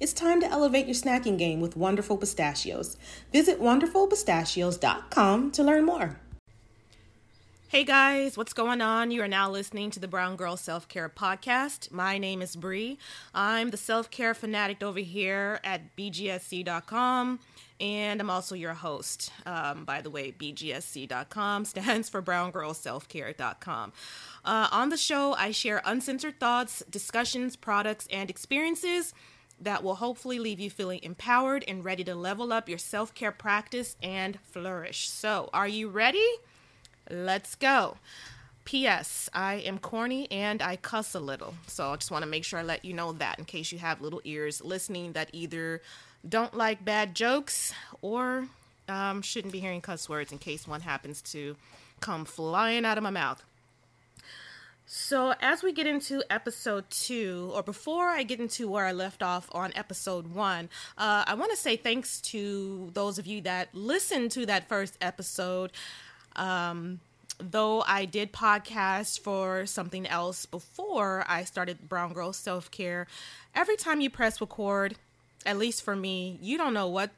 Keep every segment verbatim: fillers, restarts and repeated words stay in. It's time to elevate your snacking game with Wonderful Pistachios. Visit wonderful pistachios dot com to learn more. Hey guys, what's going on? You are now listening to the Brown Girl Self Care podcast. My name is Bree. I'm the self care fanatic over here at B G S C dot com. And I'm also your host. Um, by the way, B G S C dot com stands for brown girl self care dot com. Uh, on the show, I share uncensored thoughts, discussions, products, and experiences that will hopefully leave you feeling empowered and ready to level up your self-care practice and flourish. So, are you ready? Let's go. P S. I am corny and I cuss a little. So I just want to make sure I let you know that in case you have little ears listening that either don't like bad jokes or um, shouldn't be hearing cuss words in case one happens to come flying out of my mouth. So as we get into episode two, or before I get into where I left off on episode one, uh, I want to say thanks to those of you that listened to that first episode. Um, though I did podcast for something else before I started Brown Girl Self Care, every time you press record, at least for me, you don't know what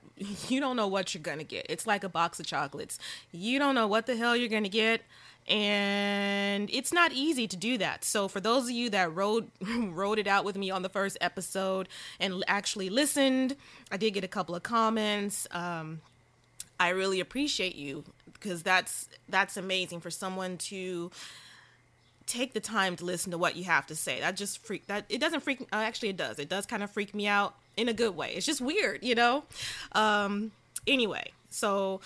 you don't know what you're gonna get. It's like a box of chocolates. You don't know what the hell you're gonna get, and it's not easy to do that. So for those of you that rode rode it out with me on the first episode and actually listened, I did get a couple of comments. Um, I really appreciate you because that's that's amazing for someone to take the time to listen to what you have to say. That just freak that it doesn't freak. Uh, actually, it does. It does kind of freak me out. In a good way. It's just weird, you know? Um, anyway, so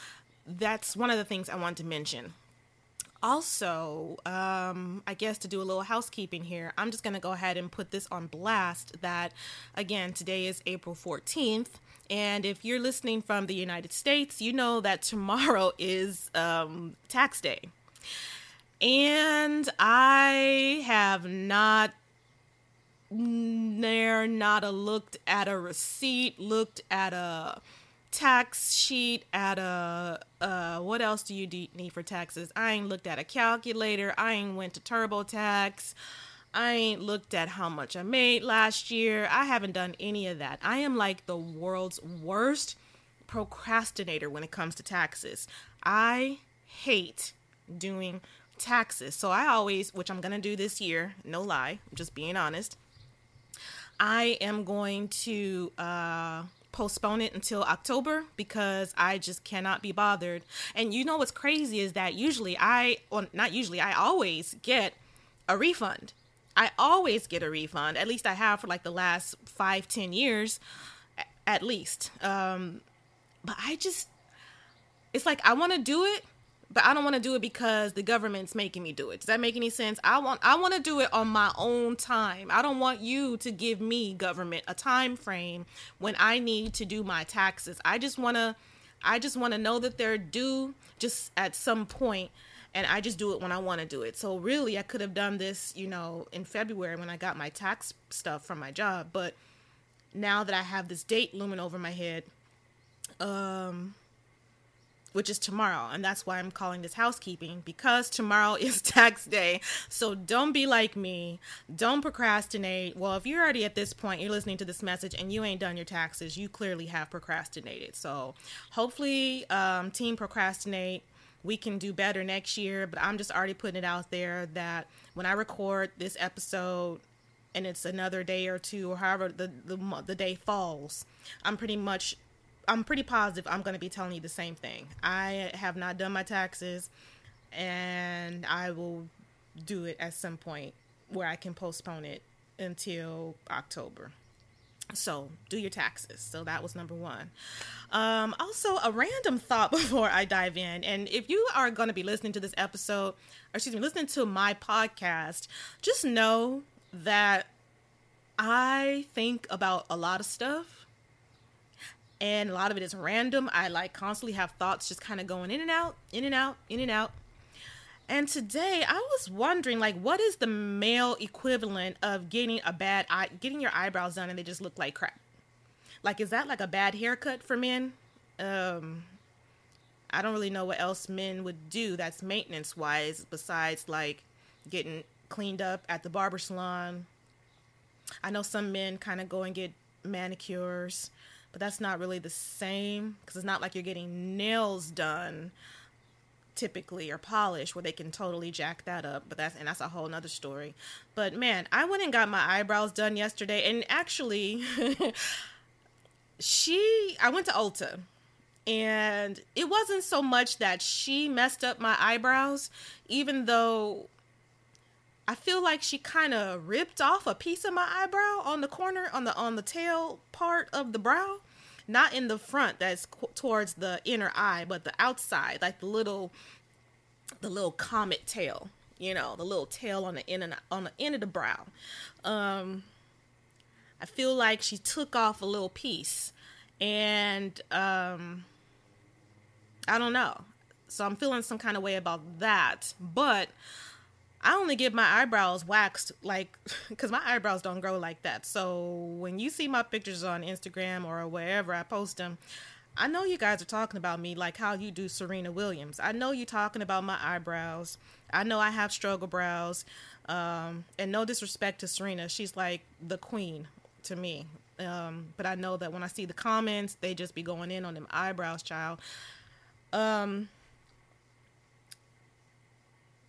that's one of the things I wanted to mention. Also, um, I guess to do a little housekeeping here, I'm just going to go ahead and put this on blast that, again, today is April fourteenth. And if you're listening from the United States, you know that tomorrow is um, tax day. And I have not There, not a looked at a receipt, looked at a tax sheet, at a, uh, what else do you de- need for taxes? I ain't looked at a calculator. I ain't went to TurboTax. I ain't looked at how much I made last year. I haven't done any of that. I am like the world's worst procrastinator when it comes to taxes. I hate doing taxes. So I always, which I'm going to do this year, no lie, I'm just being honest. I am going to uh, postpone it until October because I just cannot be bothered. And you know what's crazy is that usually I, well, not usually, I always get a refund. I always get a refund. At least I have for like the last five, ten years, at least. Um, but I just, it's like I want to do it, but I don't want to do it because the government's making me do it. Does that make any sense? I want I want to do it on my own time. I don't want you to give me, government, a time frame when I need to do my taxes. I just want to I just want to know that they're due just at some point, and I just do it when I want to do it. So really, I could have done this, you know, in February when I got my tax stuff from my job, but now that I have this date looming over my head, um which is tomorrow, and that's why I'm calling this housekeeping, because tomorrow is tax day. So don't be like me. Don't procrastinate. Well, if you're already at this point, you're listening to this message and you ain't done your taxes, you clearly have procrastinated. So hopefully, um, team procrastinate, we can do better next year, but I'm just already putting it out there that when I record this episode and it's another day or two or however the, the, the day falls, I'm pretty much I'm pretty positive I'm going to be telling you the same thing. I have not done my taxes, and I will do it at some point where I can postpone it until October. So do your taxes. So that was number one. Um, also, a random thought before I dive in. And if you are going to be listening to this episode, or excuse me, listening to my podcast, just know that I think about a lot of stuff. And a lot of it is random. I like constantly have thoughts just kind of going in and out, in and out, in and out. And today I was wondering, like, what is the male equivalent of getting a bad eye, getting your eyebrows done and they just look like crap? Like, is that like a bad haircut for men? Um, I don't really know what else men would do that's maintenance wise besides like getting cleaned up at the barber salon. I know some men kind of go and get manicures, but that's not really the same because it's not like you're getting nails done typically or polish where they can totally jack that up. But that's, and that's a whole nother story. But man, I went and got my eyebrows done yesterday. And actually she, I went to Ulta, and it wasn't so much that she messed up my eyebrows, even though I feel like she kind of ripped off a piece of my eyebrow on the corner, on the, on the tail part of the brow. Not in the front, that's towards the inner eye, but the outside, like the little, the little comet tail, you know, the little tail on the end of, on the end of the brow. Um, I feel like she took off a little piece, and um, I don't know. So I'm feeling some kind of way about that, but I only get my eyebrows waxed, like, because my eyebrows don't grow like that. So when you see my pictures on Instagram or wherever I post them, I know you guys are talking about me like how you do Serena Williams. I know you're talking about my eyebrows. I know I have struggle brows. Um, and no disrespect to Serena. She's like the queen to me. Um, but I know that when I see the comments, they just be going in on them eyebrows, child. Um...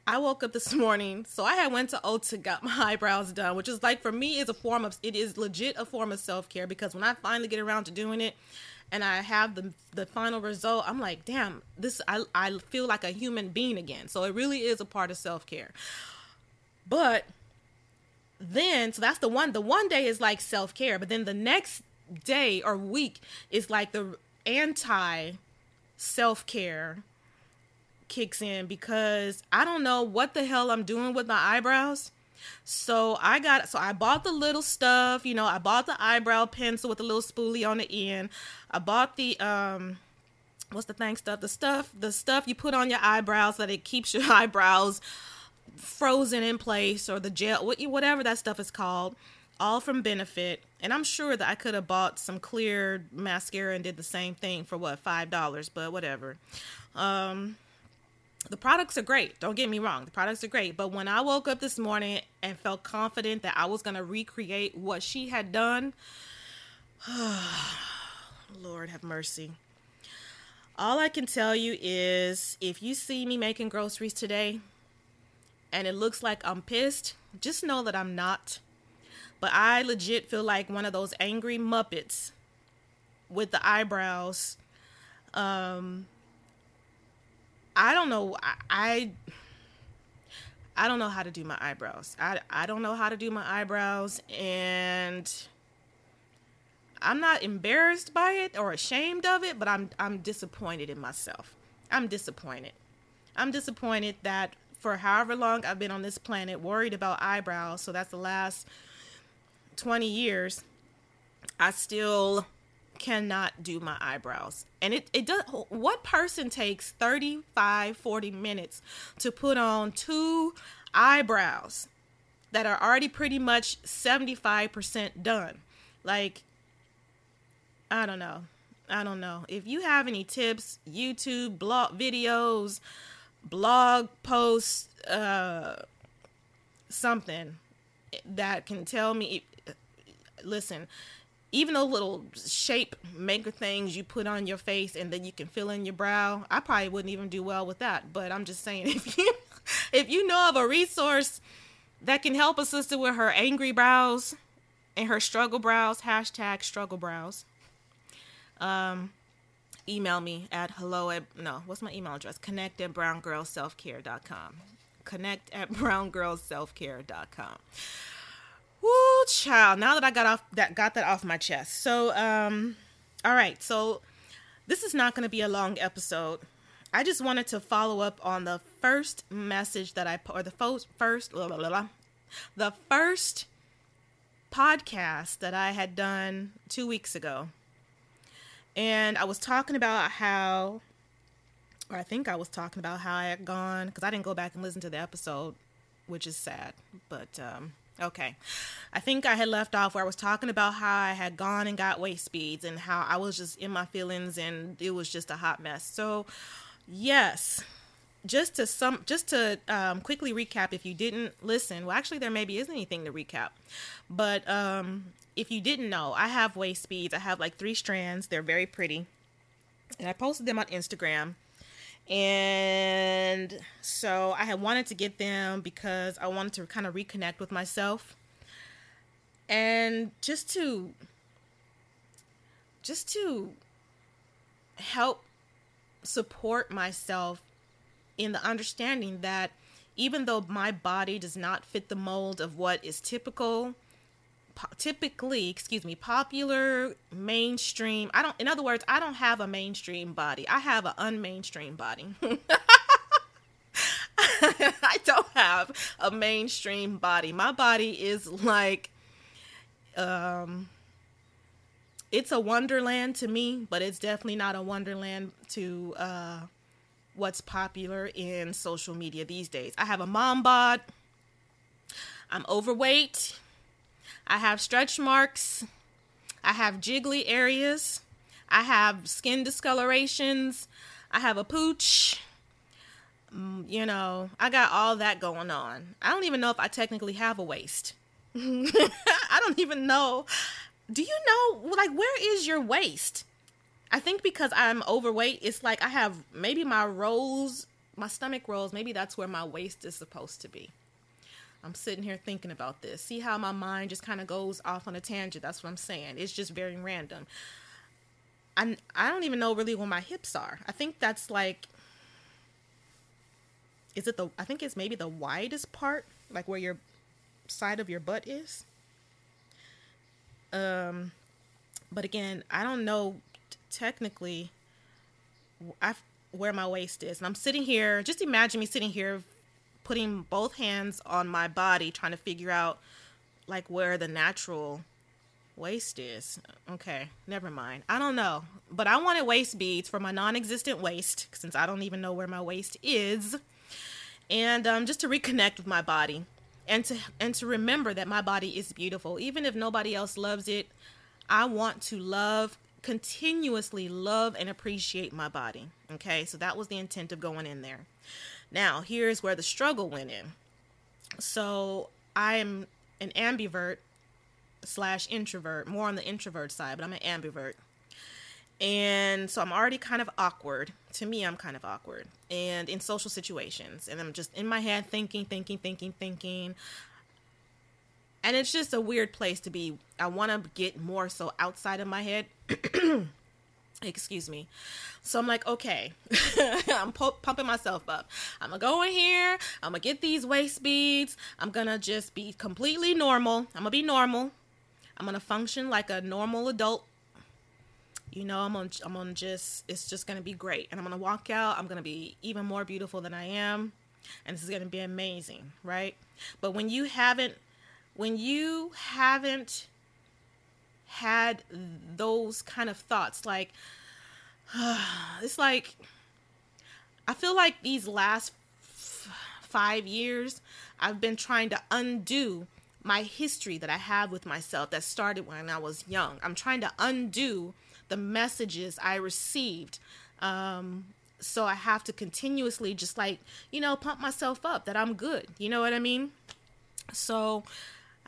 I woke up this morning, so I had went to Ulta, got my eyebrows done, which is like, for me, is a form of, it is legit a form of self-care, because when I finally get around to doing it and I have the the final result, I'm like, damn, this, I, I feel like a human being again. So it really is a part of self-care. But then, so that's the one, the one day is like self-care, but then the next day or week is like the anti-self-care kicks in, because I don't know what the hell I'm doing with my eyebrows. So I got, so I bought the little stuff, you know, I bought the eyebrow pencil with a little spoolie on the end. I bought the, um, what's the thing stuff? The stuff, the stuff you put on your eyebrows so that it keeps your eyebrows frozen in place, or the gel, whatever that stuff is called, all from Benefit. And I'm sure that I could have bought some clear mascara and did the same thing for what, five dollars, but whatever. Um, The products are great. Don't get me wrong. The products are great. But when I woke up this morning and felt confident that I was going to recreate what she had done, Lord have mercy. All I can tell you is if you see me making groceries today and it looks like I'm pissed, just know that I'm not. But I legit feel like one of those angry Muppets with the eyebrows. Um... I don't know. I, I I don't know how to do my eyebrows. I I don't know how to do my eyebrows, and I'm not embarrassed by it or ashamed of it, but I'm I'm disappointed in myself. I'm disappointed. I'm disappointed that for however long I've been on this planet worried about eyebrows, so that's the last twenty years, I still cannot do my eyebrows. And it, it does. What person takes thirty-five, forty minutes to put on two eyebrows that are already pretty much seventy-five percent done? Like, I don't know. I don't know. If you have any tips, YouTube, blog videos, blog posts, uh, something that can tell me, listen, even those little shape maker things you put on your face and then you can fill in your brow, I probably wouldn't even do well with that. But I'm just saying, if you if you know of a resource that can help a sister with her angry brows and her struggle brows, hashtag struggle brows, um, email me at hello at, no, what's my email address? Connect at brown girl self care dot com. Connect at brown girl self care dot com. Woo, child. Now that I got off that, got that off my chest. So, um, all right. So this is not going to be a long episode. I just wanted to follow up on the first message that I, or the fo- first, blah, blah, blah, blah, the first podcast that I had done two weeks ago. And I was talking about how, or I think I was talking about how I had gone, because I didn't go back and listen to the episode, which is sad, but, um, okay. I think I had left off where I was talking about how I had gone and got waist beads and how I was just in my feelings and it was just a hot mess. So yes, just to some, just to, um, quickly recap, if you didn't listen, well, actually there maybe isn't anything to recap, but, um, if you didn't know, I have waist beads. I have like three strands. They're very pretty. And I posted them on Instagram. And so I had wanted to get them because I wanted to kind of reconnect with myself. And just to, just to help support myself in the understanding that even though my body does not fit the mold of what is typical, typically, excuse me, popular, mainstream. I don't, in other words, I don't have a mainstream body. I have an unmainstream body. I don't have a mainstream body. My body is like, um, it's a wonderland to me, but it's definitely not a wonderland to, uh, what's popular in social media these days. I have a mom bod. I'm overweight. I have stretch marks, I have jiggly areas, I have skin discolorations, I have a pooch, you know, I got all that going on. I don't even know if I technically have a waist. I don't even know. Do you know, like, where is your waist? I think because I'm overweight, it's like I have maybe my rolls, my stomach rolls, maybe that's where my waist is supposed to be. I'm sitting here thinking about this. See how my mind just kind of goes off on a tangent. That's what I'm saying. It's just very random. I I don't even know really where my hips are. I think that's like, is it the, I think it's maybe the widest part, like where your side of your butt is. Um, but again, I don't know t- technically I've, where my waist is. And I'm sitting here, just imagine me sitting here putting both hands on my body, trying to figure out like where the natural waist is. Okay, never mind. I don't know, but I wanted waist beads for my non-existent waist since I don't even know where my waist is. And um, just to reconnect with my body and to, and to remember that my body is beautiful. Even if nobody else loves it, I want to love, continuously love and appreciate my body. Okay, so that was the intent of going in there. Now, here's where the struggle went in. So I'm an ambivert slash introvert, more on the introvert side, but I'm an ambivert. And so I'm already kind of awkward. To me, I'm kind of awkward and in social situations. And I'm just in my head thinking, thinking, thinking, thinking. And it's just a weird place to be. I want to get more so outside of my head. Excuse me. So I'm like, okay, I'm pu- pumping myself up. I'm gonna go in here. I'm gonna get these waist beads. I'm gonna just be completely normal. I'm gonna be normal. I'm gonna function like a normal adult. You know, I'm on, I'm on just, it's just gonna be great. And I'm gonna walk out. I'm gonna be even more beautiful than I am. And this is gonna be amazing, right? But when you haven't, when you haven't had those kind of thoughts, like uh, it's like I feel like these last f- five years I've been trying to undo my history that I have with myself that started when I was young. I'm trying to undo the messages I received, um so I have to continuously just like, you know, pump myself up that I'm good, you know what I mean? So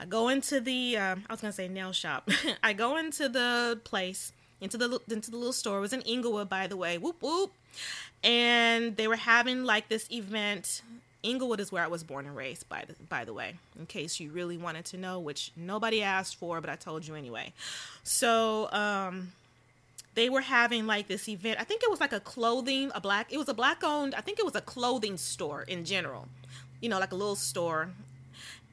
I go into the, um, I was going to say nail shop. I go into the place, into the into the little store. It was in Inglewood, by the way. Whoop, whoop. And they were having like this event. Inglewood is where I was born and raised, by the, by the way, in case you really wanted to know, which nobody asked for, but I told you anyway. So um, they were having like this event. I think it was like a clothing, a black, it was a black owned, I think it was a clothing store in general, you know, like a little store.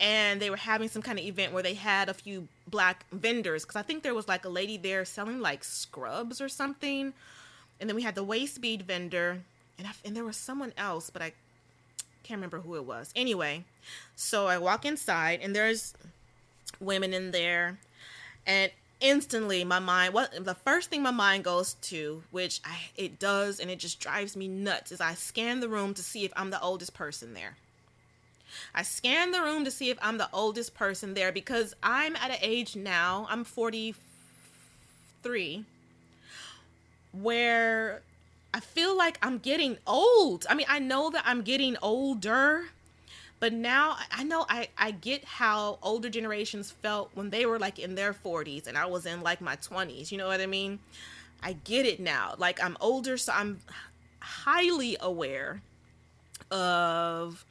And they were having some kind of event where they had a few black vendors. Cause I think there was like a lady there selling like scrubs or something. And then we had the waist bead vendor and I, and there was someone else, but I can't remember who it was. Anyway, so I walk inside and there's women in there, and instantly my mind, what the first thing my mind goes to, which I, it does, and it just drives me nuts, is I scan the room to see if I'm the oldest person there. I scan the room to see if I'm the oldest person there because I'm at an age now, I'm forty-three, where I feel like I'm getting old. I mean, I know that I'm getting older, but now I know I, I get how older generations felt when they were like in their forties and I was in like my twenties. You know what I mean? I get it now. Like I'm older, so I'm highly aware of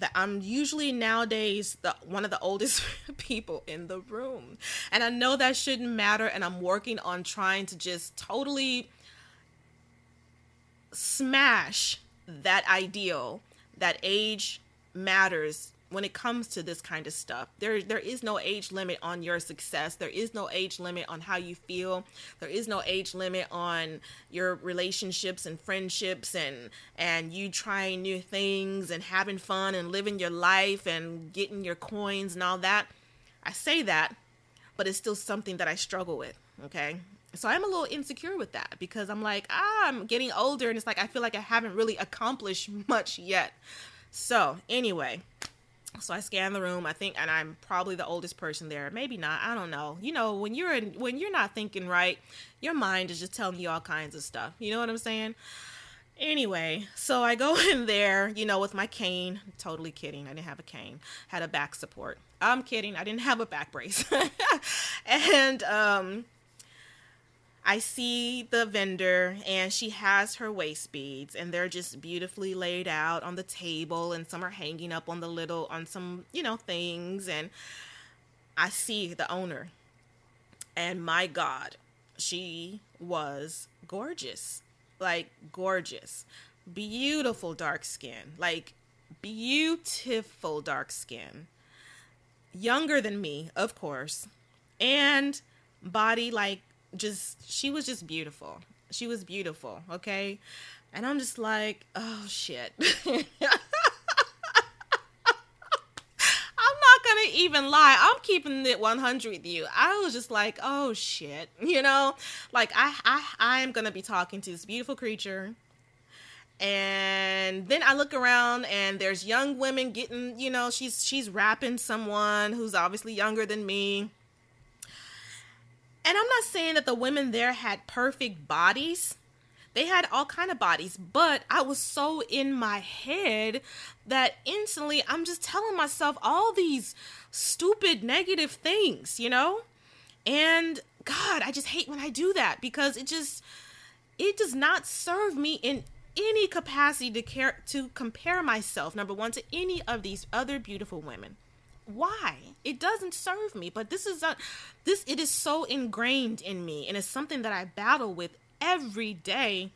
that I'm usually nowadays the one of the oldest people in the room. And I know that shouldn't matter, and I'm working on trying to just totally smash that ideal that age matters when it comes to this kind of stuff. There, there is no age limit on your success. There is no age limit on how you feel. There is no age limit on your relationships and friendships and, and you trying new things and having fun and living your life and getting your coins and all that. I say that, but it's still something that I struggle with. Okay. So I'm a little insecure with that because I'm like, ah, I'm getting older. And it's like, I feel like I haven't really accomplished much yet. So anyway, so I scan the room, I think, and I'm probably the oldest person there. Maybe not. I don't know. You know, when you're in, when you're not thinking right, your mind is just telling you all kinds of stuff. You know what I'm saying? Anyway, so I go in there, you know, with my cane. Totally kidding. I didn't have a cane. Had a back support. I'm kidding. I didn't have a back brace. And, um, I see the vendor and she has her waist beads and they're just beautifully laid out on the table and some are hanging up on the little, on some, you know, things. And I see the owner and my God, she was gorgeous, like gorgeous, beautiful dark skin, like beautiful dark skin, younger than me, of course, and body like, just, she was just beautiful. She was beautiful. Okay. And I'm just like, oh shit. I'm not going to even lie. I'm keeping it one hundred with you. I was just like, oh shit. You know, like I, I, I am going to be talking to this beautiful creature. And then I look around and there's young women getting, you know, she's, she's rapping someone who's obviously younger than me. And I'm not saying that the women there had perfect bodies. They had all kind of bodies, but I was so in my head that instantly I'm just telling myself all these stupid negative things, you know? And God, I just hate when I do that because it just, it does not serve me in any capacity to care, to compare myself, number one, to any of these other beautiful women. Why? It doesn't serve me, but this is a, this it is so ingrained in me, and it's something that I battle with every day.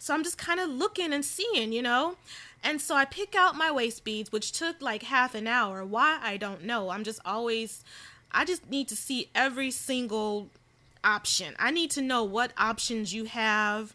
So I'm just kind of looking and seeing, you know. And so I pick out my waist beads, which took like half an hour. Why? I don't know. I'm just always, I just need to see every single option. I need to know what options you have.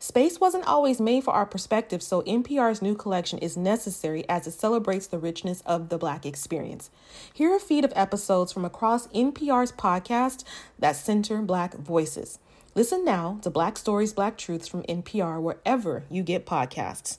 Space wasn't always made for our perspective, so N P R's new collection is necessary as it celebrates the richness of the Black experience. Here are a feed of episodes from across N P R's podcasts that center Black voices. Listen now to Black Stories, Black Truths from N P R wherever you get podcasts.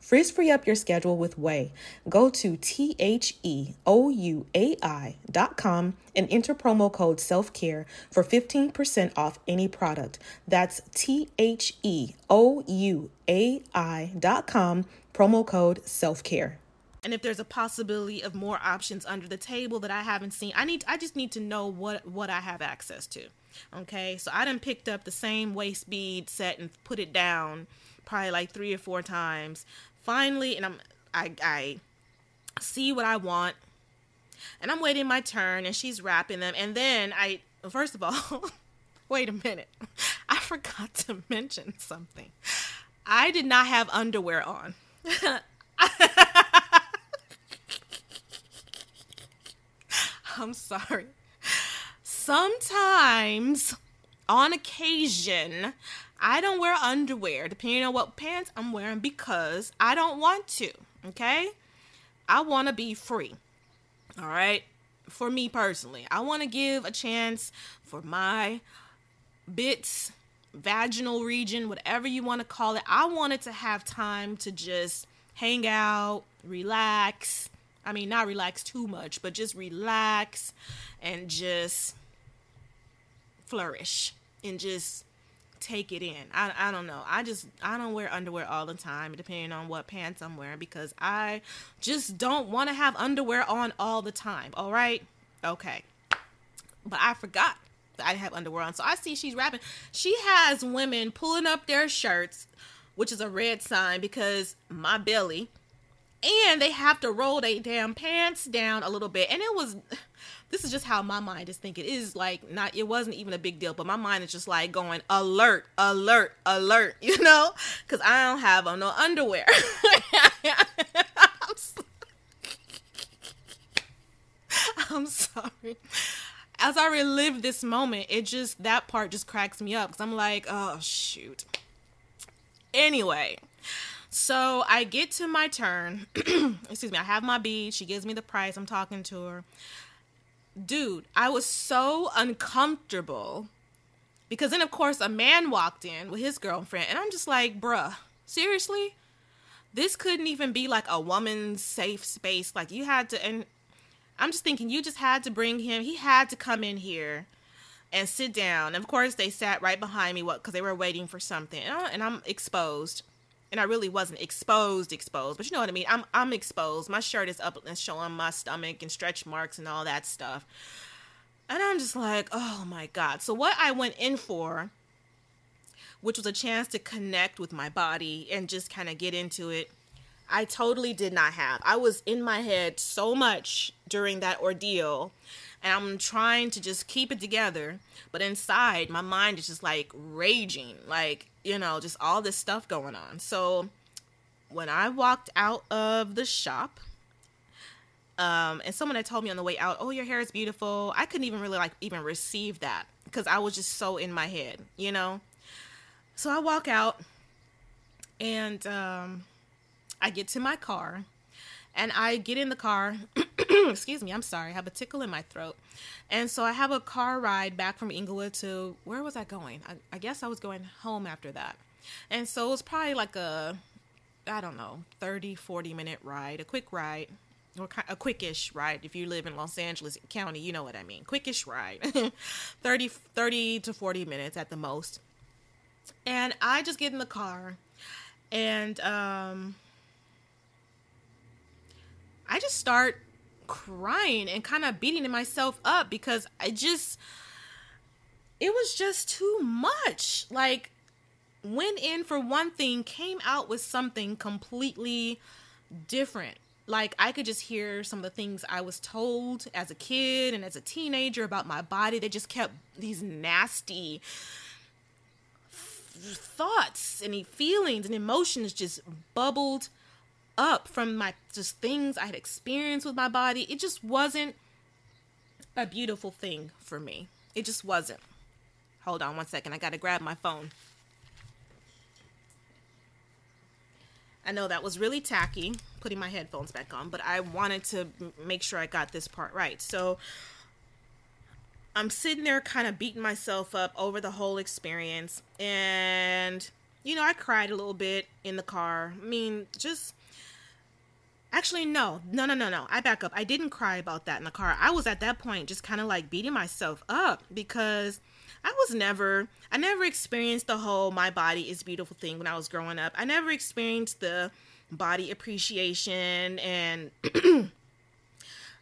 Frizz free up your schedule with O U A I. Go to T H E O U A I dot com and enter promo code self-care for fifteen percent off any product. That's T H E O U A I dot com, promo code self-care. And if there's a possibility of more options under the table that I haven't seen, I need I just need to know what, what I have access to. Okay, so I done picked up the same waist bead set and put it down probably like three or four times. Finally, and I'm I I see what I want, and I'm waiting my turn, and she's wrapping them. And then I first of all, wait a minute, I forgot to mention something. I did not have underwear on. I'm sorry. Sometimes, on occasion, I don't wear underwear, depending on what pants I'm wearing, because I don't want to, okay? I want to be free, all right? For me personally, I want to give a chance for my bits, vaginal region, whatever you want to call it. I wanted to have time to just hang out, relax. I mean, not relax too much, but just relax and just flourish and just take it in. I I don't know. I just, I don't wear underwear all the time, depending on what pants I'm wearing, because I just don't want to have underwear on all the time. All right. Okay. But I forgot that I didn't have underwear on. So I see she's rapping. She has women pulling up their shirts, which is a red sign because my belly, and they have to roll their damn pants down a little bit. And it was, this is just how my mind is thinking. It is like not, it wasn't even a big deal, but my mind is just like going alert, alert, alert, you know, because I don't have on no underwear. I'm, so- I'm sorry. As I relive this moment, it just, that part just cracks me up because I'm like, oh, shoot. Anyway. So I get to my turn, excuse me, I have my bead, she gives me the price, I'm talking to her. Dude, I was so uncomfortable because then of course a man walked in with his girlfriend and I'm just like, bruh, seriously? This couldn't even be like a woman's safe space. Like you had to, and I'm just thinking you just had to bring him, he had to come in here and sit down. And of course they sat right behind me because they were waiting for something and, I, and I'm exposed. And I really wasn't exposed, exposed, but you know what I mean? I'm I'm exposed. My shirt is up and showing my stomach and stretch marks and all that stuff. And I'm just like, oh my God. So what I went in for, which was a chance to connect with my body and just kind of get into it, I totally did not have. I was in my head so much during that ordeal, and I'm trying to just keep it together. But inside, my mind is just like raging, like, you know, just all this stuff going on. So when I walked out of the shop, um, and someone had told me on the way out, oh, your hair is beautiful. I couldn't even really like even receive that because I was just so in my head, you know? So I walk out and um, I get to my car. And I get in the car, excuse me, I'm sorry, I have a tickle in my throat. And so I have a car ride back from Inglewood to, where was I going? I, I guess I was going home after that. And so it was probably like a, I don't know, thirty, forty minute ride, a quick ride. or a quickish ride. If you live in Los Angeles County, you know what I mean. Quickish ride, thirty to forty minutes at the most. And I just get in the car and um, I just start crying and kind of beating myself up because I just, it was just too much. Like, went in for one thing, came out with something completely different. Like, I could just hear some of the things I was told as a kid and as a teenager about my body. They just kept these nasty th- thoughts and feelings and emotions just bubbled up from my just things I had experienced with my body. It just wasn't a beautiful thing for me. It just wasn't. Hold on one second. I got to grab my phone. I know that was really tacky, putting my headphones back on, but I wanted to make sure I got this part right. So I'm sitting there kind of beating myself up over the whole experience. And, you know, I cried a little bit in the car. I mean, just actually, no, no, no, no, no. I back up. I didn't cry about that in the car. I was at that point just kind of like beating myself up because I was never, I never experienced the whole my body is beautiful thing when I was growing up. I never experienced the body appreciation, and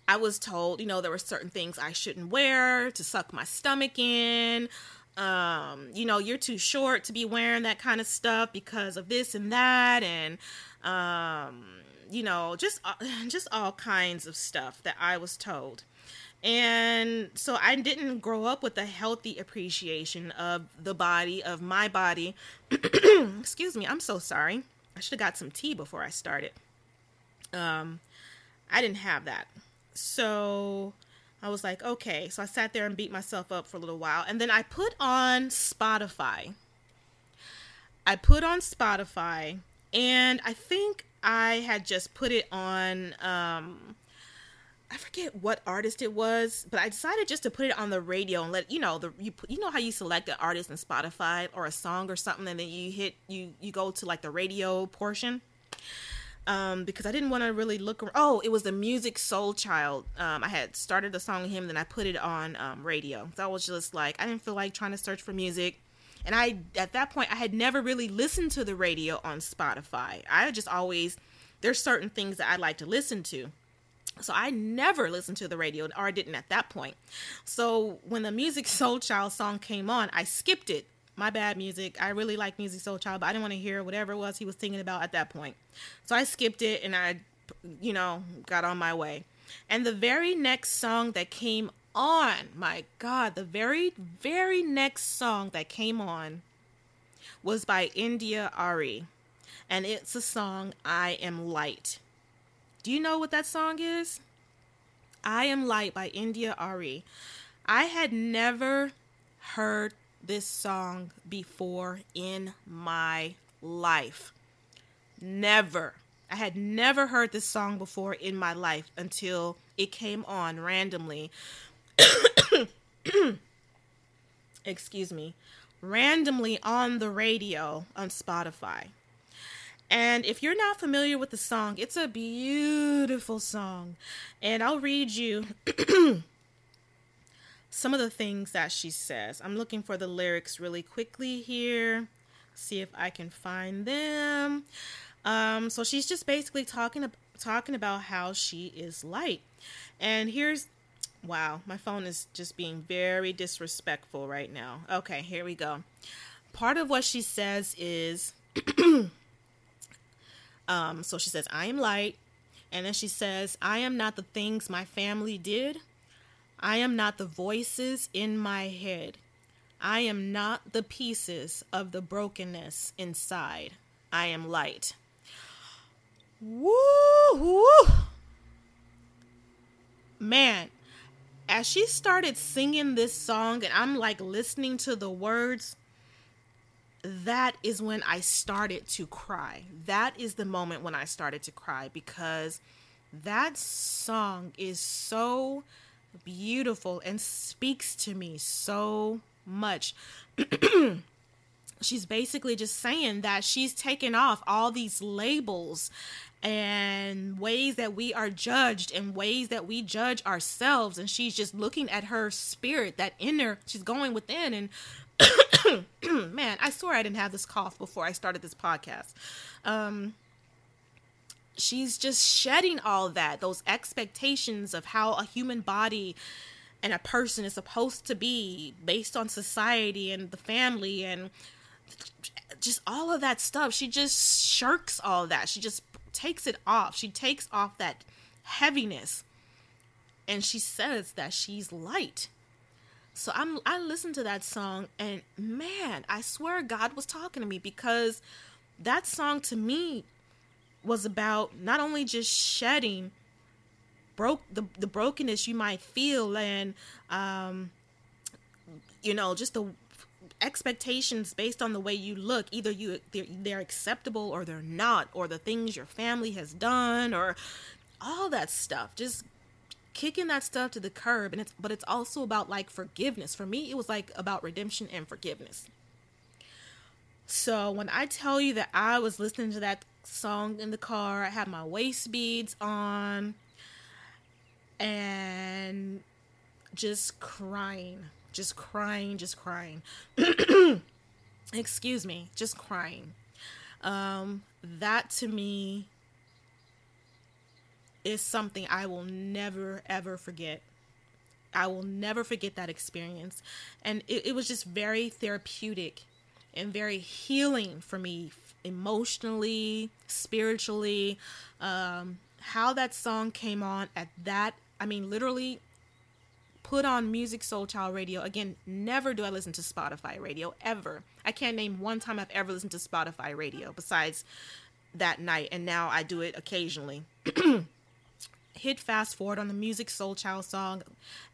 I was told, you know, there were certain things I shouldn't wear to suck my stomach in. Um, you know, you're too short to be wearing that kind of stuff because of this and that. And, um, you know, just, just all kinds of stuff that I was told. And so I didn't grow up with a healthy appreciation of the body, of my body. Excuse me. I'm so sorry. I should have got some tea before I started. Um, I didn't have that. So I was like, okay. So I sat there and beat myself up for a little while. And then I put on Spotify. I put on Spotify. And I think I had just put it on... Um, I forget what artist it was, but I decided just to put it on the radio and let, you know, the, you you know how you select an artist in Spotify or a song or something, and then you hit, you, you go to like the radio portion, um, because I didn't want to really look around. Oh, it was the Musiq Soulchild. Um, I had started the song with him, then I put it on um, radio. So I was just like, I didn't feel like trying to search for music. And I, at that point, I had never really listened to the radio on Spotify. I just always, there's certain things that I like to listen to. So I never listened to the radio, or I didn't at that point. So when the Musiq Soulchild song came on, I skipped it. My bad, Musiq. I really like Musiq Soulchild, but I didn't want to hear whatever it was he was thinking about at that point. So I skipped it, and I, you know, got on my way. And the very next song that came on, my God, the very, very next song that came on was by India Arie. And it's a song, I Am Light. Do you know what that song is? I Am Light by India Arie. I had never heard this song before in my life. Never. I had never heard this song before in my life until it came on randomly. Excuse me. Randomly on the radio on Spotify. And if you're not familiar with the song, it's a beautiful song. And I'll read you some of the things that she says. I'm looking for the lyrics really quickly here. See if I can find them. Um, so she's just basically talking, talking about how she is light. And here's, wow, my phone is just being very disrespectful right now. Okay, here we go. Part of what she says is... Um, so she says, I am light. And then she says, I am not the things my family did. I am not the voices in my head. I am not the pieces of the brokenness inside. I am light. Woo, woo. Man, as she started singing this song and I'm like listening to the words, that is when I started to cry. That is the moment when I started to cry because that song is so beautiful and speaks to me so much. She's basically just saying that she's taken off all these labels and ways that we are judged and ways that we judge ourselves. And she's just looking at her spirit, that inner, she's going within. And man, I swear I didn't have this cough before I started this podcast. Um, she's just shedding all that, those expectations of how a human body and a person is supposed to be based on society and the family and just all of that stuff. She just shirks all that. She just takes it off. She takes off that heaviness, and she says that she's light. So I'm, I listened to that song, and man, I swear God was talking to me, because that song to me was about not only just shedding broke the, the brokenness you might feel, and, um, you know, just the expectations based on the way you look, either you they're, they're acceptable or they're not, or the things your family has done, or all that stuff, just kicking that stuff to the curb. And it's, but it's also about like forgiveness. For me, it was like about redemption and forgiveness. So when I tell you that I was listening to that song in the car, I had my waist beads on and just crying. Just crying, just crying. Excuse me, just crying. Um, that to me is something I will never, ever forget. I will never forget that experience. And it, it was just very therapeutic and very healing for me, emotionally, spiritually. Um, how that song came on at that, I mean, literally, put on Musiq Soulchild radio. Again, never do I listen to Spotify radio, ever. I can't name one time I've ever listened to Spotify radio besides that night, and now I do it occasionally. Hit fast forward on the Musiq Soulchild song,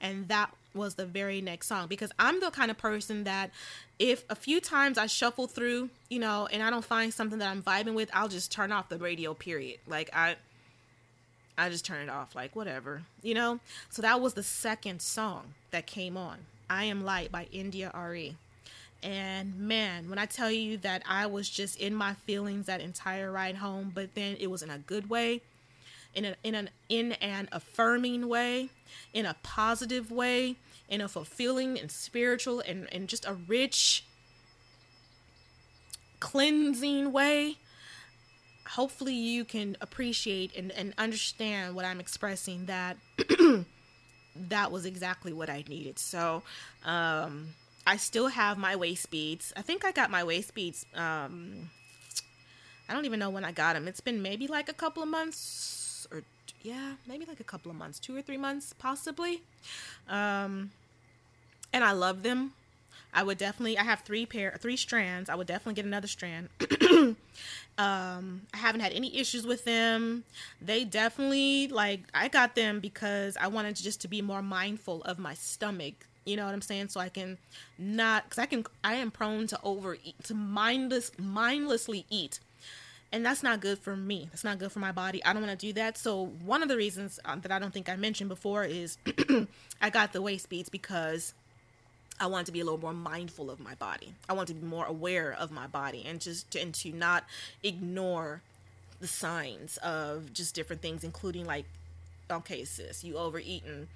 and that was the very next song, because I'm the kind of person that if a few times I shuffle through, you know, and I don't find something that I'm vibing with, I'll just turn off the radio, period. Like, I... I just turn it off, like, whatever, you know? So that was the second song that came on, I Am Light by India Arie. And man, when I tell you that I was just in my feelings that entire ride home, but then it was in a good way, in an, in an, in an affirming way, in a positive way, in a fulfilling and spiritual and, and just a rich, cleansing way. Hopefully you can appreciate and, and understand what I'm expressing, that that was exactly what I needed. So um, I still have my waist beads. I think I got my waist beads. Um, I don't even know when I got them. It's been maybe like a couple of months or yeah, maybe like a couple of months, two or three months possibly. Um, and I love them. I would definitely, I have three pair, three strands. I would definitely get another strand. um, I haven't had any issues with them. They definitely, like, I got them because I wanted to just to be more mindful of my stomach. You know what I'm saying? So I can not, because I can, I am prone to overeat, to mindless, mindlessly eat. And that's not good for me. That's not good for my body. I don't want to do that. So one of the reasons um, that I don't think I mentioned before is I got the waist beads because I want to be a little more mindful of my body. I want to be more aware of my body and just to, and to not ignore the signs of just different things, including like, okay, sis, you overeating,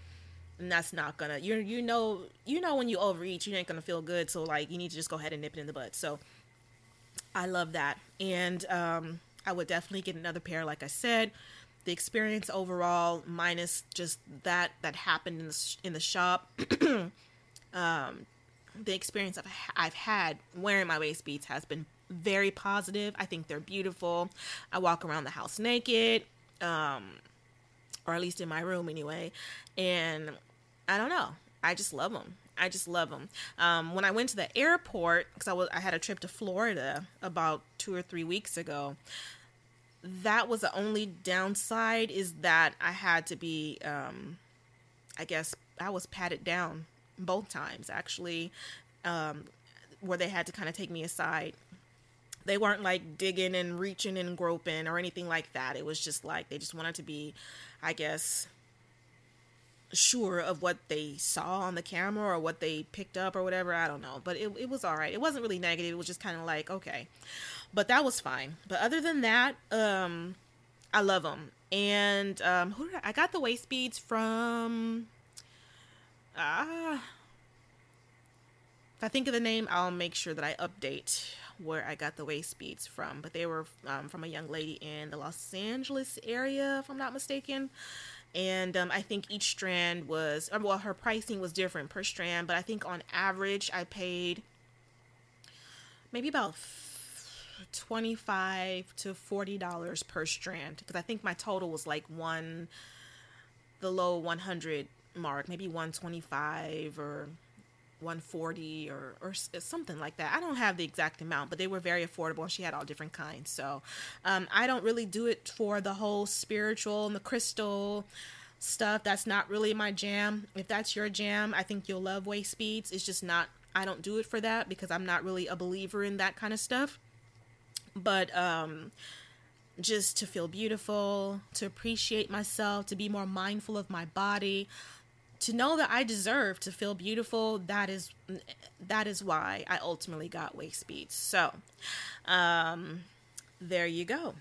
and that's not gonna, you you know, you know, when you overeat, you ain't gonna feel good. So like, you need to just go ahead and nip it in the bud. So I love that. And, um, I would definitely get another pair. Like I said, the experience overall, minus just that, that happened in the, in the shop, Um, the experience I've, I've had wearing my waist beads has been very positive. I think they're beautiful. I walk around the house naked, um, or at least in my room anyway. And I don't know. I just love them. I just love them. Um, when I went to the airport, because I was, I had a trip to Florida about two or three weeks ago. That was the only downside, is that I had to be, um, I guess I was patted down. Both times, actually, um, where they had to kind of take me aside. They weren't like digging and reaching and groping or anything like that. It was just like they just wanted to be, I guess, sure of what they saw on the camera or what they picked up or whatever. I don't know. But it, it was all right. It wasn't really negative. It was just kind of like, okay. But that was fine. But other than that, um, I love them. And um, who did I, I got the waist beads from, ah, uh, if I think of the name, I'll make sure that I update where I got the waist beads from. But they were um, from a young lady in the Los Angeles area, if I'm not mistaken. And um, I think each strand was, or, well, her pricing was different per strand, but I think on average I paid maybe about twenty-five to forty dollars per strand, because I think my total was like one, the low one hundred mark, maybe one twenty-five or one forty or, or something like that. I don't have the exact amount, but they were very affordable, and she had all different kinds. So um, I don't really do it for the whole spiritual and the crystal stuff. That's not really my jam. If that's your jam, I think you'll love waist beads. It's just not, I don't do it for that, because I'm not really a believer in that kind of stuff. But um, just to feel beautiful, to appreciate myself, to be more mindful of my body, to know that I deserve to feel beautiful, that is that is why I ultimately got waist beads. So um, there you go.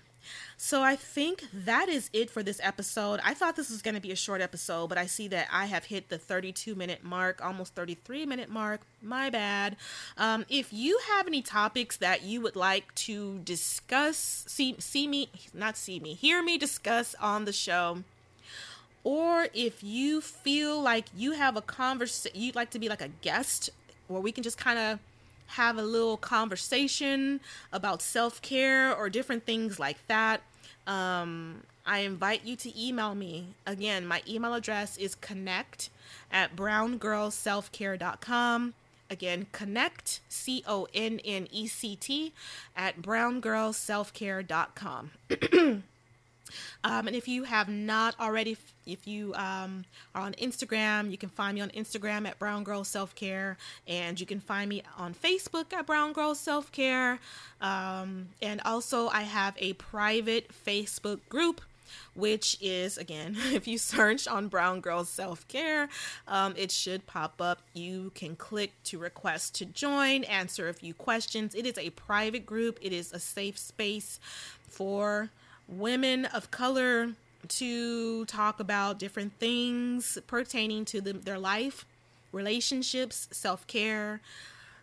So I think that is it for this episode. I thought this was going to be a short episode, but I see that I have hit the thirty-two minute mark, almost thirty-three minute mark. My bad. Um, if you have any topics that you would like to discuss, see, see me, not see me, hear me discuss on the show, or if you feel like you have a conversation, you'd like to be like a guest where we can just kind of have a little conversation about self-care or different things like that, um, I invite you to email me. Again, my email address is connect at brown girl self care dot com. Again, connect, C O N N E C T, at brown girl self care dot com. Um, and if you have not already, if you um, are on Instagram, you can find me on Instagram at Brown Girl Self Care, and you can find me on Facebook at Brown Girl Self Care. Um, and also, I have a private Facebook group, which is, again, if you search on Brown Girl Self Care, um, it should pop up. You can click to request to join, answer a few questions. It is a private group. It is a safe space for women of color to talk about different things pertaining to the, their life, relationships, self-care,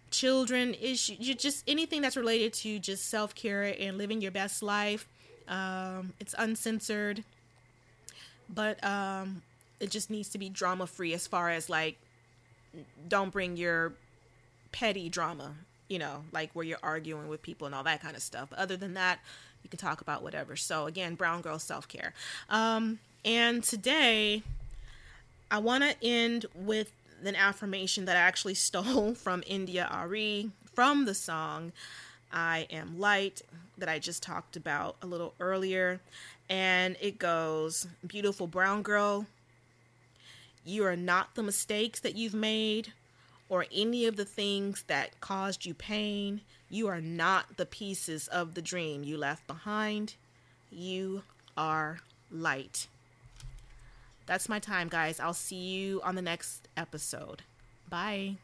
children issues, just anything that's related to just self-care and living your best life. Um, it's uncensored, but um, it just needs to be drama-free, as far as like, don't bring your petty drama, you know, like where you're arguing with people and all that kind of stuff. But other than that, you can talk about whatever. So again, Brown Girl Self-Care. Um, and today I want to end with an affirmation that I actually stole from India Arie, from the song I Am Light that I just talked about a little earlier. And it goes, beautiful brown girl, you are not the mistakes that you've made or any of the things that caused you pain. You are not the pieces of the dream you left behind. You are light. That's my time, guys. I'll see you on the next episode. Bye.